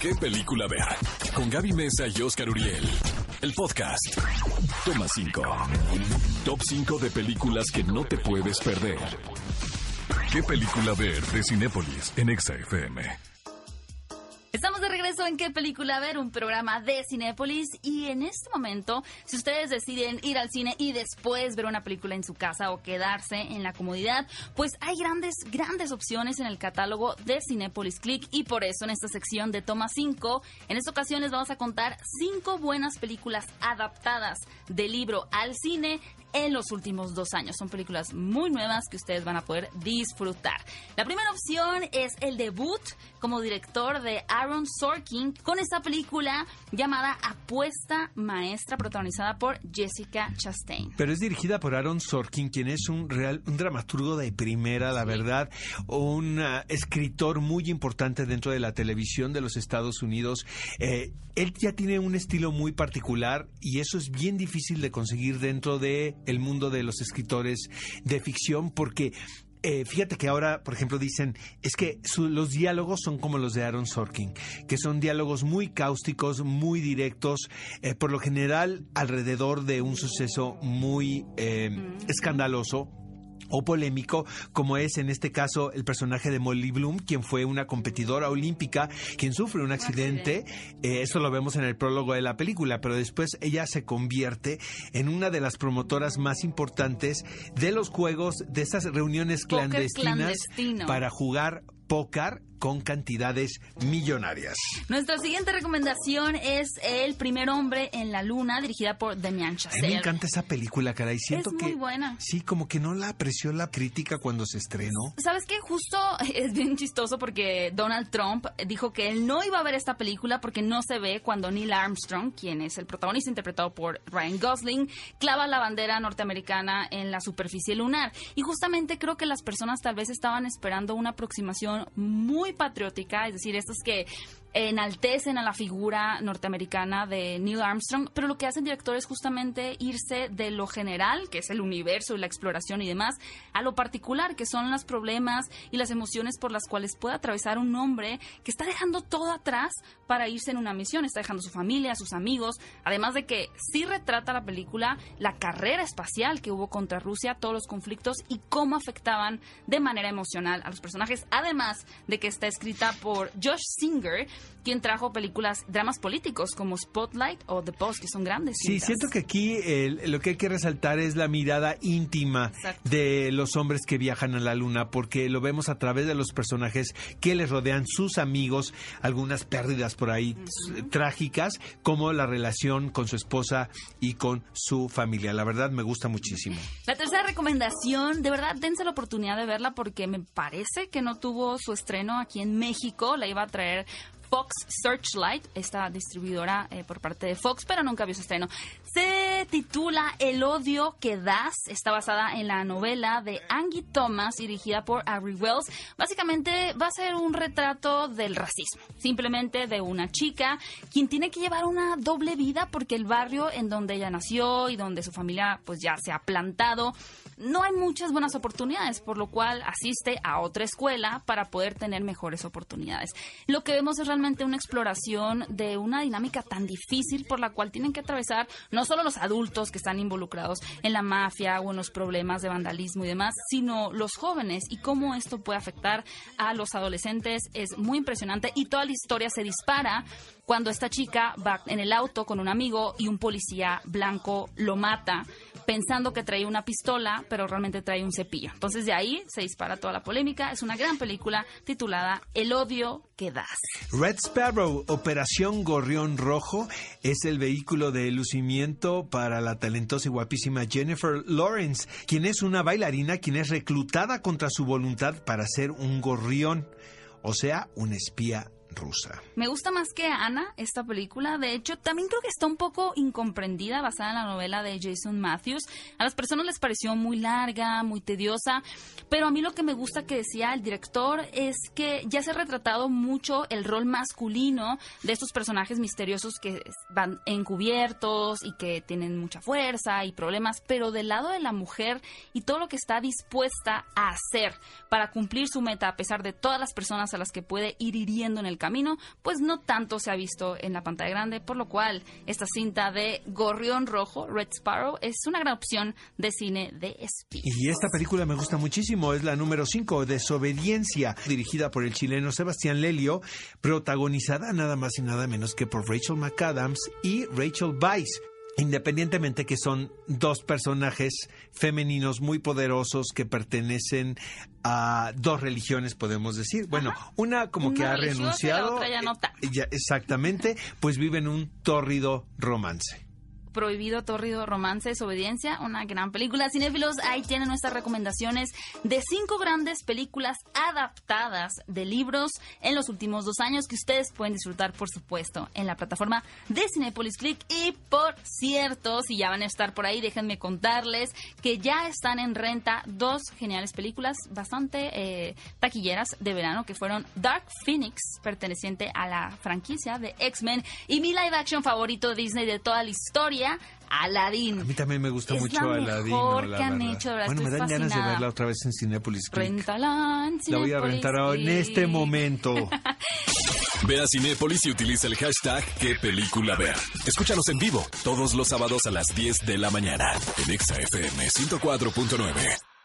¿Qué película ver? Con Gaby Mesa y Óscar Uriel. El podcast. Toma 5. Top 5 de películas que no te puedes perder. ¿Qué película ver? De Cinépolis en Exa FM. Estamos de regreso en ¿Qué película ver? Un programa de Cinépolis, y en este momento, si ustedes deciden ir al cine y después ver una película en su casa o quedarse en la comodidad, pues hay grandes opciones en el catálogo de Cinépolis Click, y por eso en esta sección de Toma 5, en esta ocasión les vamos a contar 5 buenas películas adaptadas del libro al cine en los últimos 2 años. Son películas muy nuevas que ustedes van a poder disfrutar. La primera opción es el debut como director de Aaron Sorkin con esta película llamada Apuesta Maestra, protagonizada por Jessica Chastain. Pero es dirigida por Aaron Sorkin, quien es un dramaturgo de primera, la verdad, un escritor muy importante dentro de la televisión de los Estados Unidos. Él ya tiene un estilo muy particular, y eso es bien difícil de conseguir dentro de el mundo de los escritores de ficción, porque fíjate que ahora, por ejemplo, dicen, es que los diálogos son como los de Aaron Sorkin, que son diálogos muy cáusticos, muy directos, por lo general alrededor de un suceso muy escandaloso o polémico, como es en este caso el personaje de Molly Bloom, quien fue una competidora olímpica, quien sufre un accidente. Eso lo vemos en el prólogo de la película, pero después ella se convierte en una de las promotoras más importantes de los juegos, de esas reuniones clandestinas para jugar póker con cantidades millonarias. Nuestra siguiente recomendación es El primer hombre en la luna, dirigida por Damien Chazelle. Me encanta esa película, caray. Siento que es muy buena. Sí, como que no la apreció la crítica cuando se estrenó. ¿Sabes qué? Justo es bien chistoso porque Donald Trump dijo que él no iba a ver esta película porque no se ve cuando Neil Armstrong, quien es el protagonista interpretado por Ryan Gosling, clava la bandera norteamericana en la superficie lunar. Y justamente creo que las personas tal vez estaban esperando una aproximación muy patriótica, es decir, estos que enaltecen a la figura norteamericana de Neil Armstrong, pero lo que hace el director es justamente irse de lo general, que es el universo y la exploración y demás, a lo particular, que son los problemas y las emociones por las cuales puede atravesar un hombre que está dejando todo atrás para irse en una misión. Está dejando su familia, sus amigos, además de que sí retrata la película la carrera espacial que hubo contra Rusia, todos los conflictos y cómo afectaban de manera emocional a los personajes, además de que está escrita por Josh Singer, quien trajo dramas políticos como Spotlight o The Post, que son grandes cintas. Sí, siento que aquí lo que hay que resaltar es la mirada íntima. Exacto. De los hombres que viajan a la luna, porque lo vemos a través de los personajes que les rodean, sus amigos, algunas pérdidas por ahí trágicas, como la relación con su esposa y con su familia. La verdad, me gusta muchísimo. La tercera recomendación, de verdad, dense la oportunidad de verla porque me parece que no tuvo su estreno aquí en México. La iba a traer Fox Searchlight, esta distribuidora por parte de Fox, pero nunca vio su estreno. Se titula El odio que das. Está basada en la novela de Angie Thomas, dirigida por Ari Wells. Básicamente va a ser un retrato del racismo, simplemente de una chica quien tiene que llevar una doble vida porque el barrio en donde ella nació y donde su familia pues ya se ha plantado, no hay muchas buenas oportunidades, por lo cual asiste a otra escuela para poder tener mejores oportunidades. Lo que vemos es realmente una exploración de una dinámica tan difícil por la cual tienen que atravesar no solo los adultos que están involucrados en la mafia o en los problemas de vandalismo y demás, sino los jóvenes y cómo esto puede afectar a los adolescentes. Es muy impresionante y toda la historia se dispara cuando esta chica va en el auto con un amigo y un policía blanco lo mata pensando que trae una pistola, pero realmente trae un cepillo. Entonces de ahí se dispara toda la polémica. Es una gran película titulada El odio que das. Red Sparrow, Operación Gorrión Rojo, es el vehículo de lucimiento para la talentosa y guapísima Jennifer Lawrence, quien es una bailarina, quien es reclutada contra su voluntad para ser un gorrión, o sea, un espía rusa. Me gusta más que Ana esta película. De hecho, también creo que está un poco incomprendida, basada en la novela de Jason Matthews. A las personas les pareció muy larga, muy tediosa, pero a mí lo que me gusta que decía el director es que ya se ha retratado mucho el rol masculino de estos personajes misteriosos que van encubiertos y que tienen mucha fuerza y problemas, pero del lado de la mujer y todo lo que está dispuesta a hacer para cumplir su meta a pesar de todas las personas a las que puede ir hiriendo en el el camino, pues no tanto se ha visto en la pantalla grande, por lo cual esta cinta de Gorrión Rojo, Red Sparrow, es una gran opción de cine de espías. Y esta película me gusta muchísimo, es la número 5, Desobediencia, dirigida por el chileno Sebastián Lelio, protagonizada nada más y nada menos que por Rachel McAdams y Rachel Weisz. Independientemente que son dos personajes femeninos muy poderosos que pertenecen a dos religiones, podemos decir. Bueno, ajá, una como que ha renunciado. La otra ya no está. Exactamente, pues viven un tórrido romance. Prohibido, tórrido, romance, desobediencia, una gran película. Cinéfilos, ahí tienen nuestras recomendaciones de 5 grandes películas adaptadas de libros en los últimos 2 años que ustedes pueden disfrutar, por supuesto, en la plataforma de Cinépolis Click. Y por cierto, si ya van a estar por ahí, déjenme contarles que ya están en renta 2 geniales películas bastante taquilleras de verano, que fueron Dark Phoenix, perteneciente a la franquicia de X-Men, y mi live action favorito de Disney de toda la historia, Aladdin. A mí también me gusta mucho Aladdin. Bueno, me dan ganas de verla otra vez en Cinépolis Click. Rentala en Cinépolis. La voy a rentar en este momento. Ve a Cinépolis y utiliza el hashtag ¿Qué película ver? Escúchanos en vivo todos los sábados a las 10 de la mañana en Exa FM 104.9.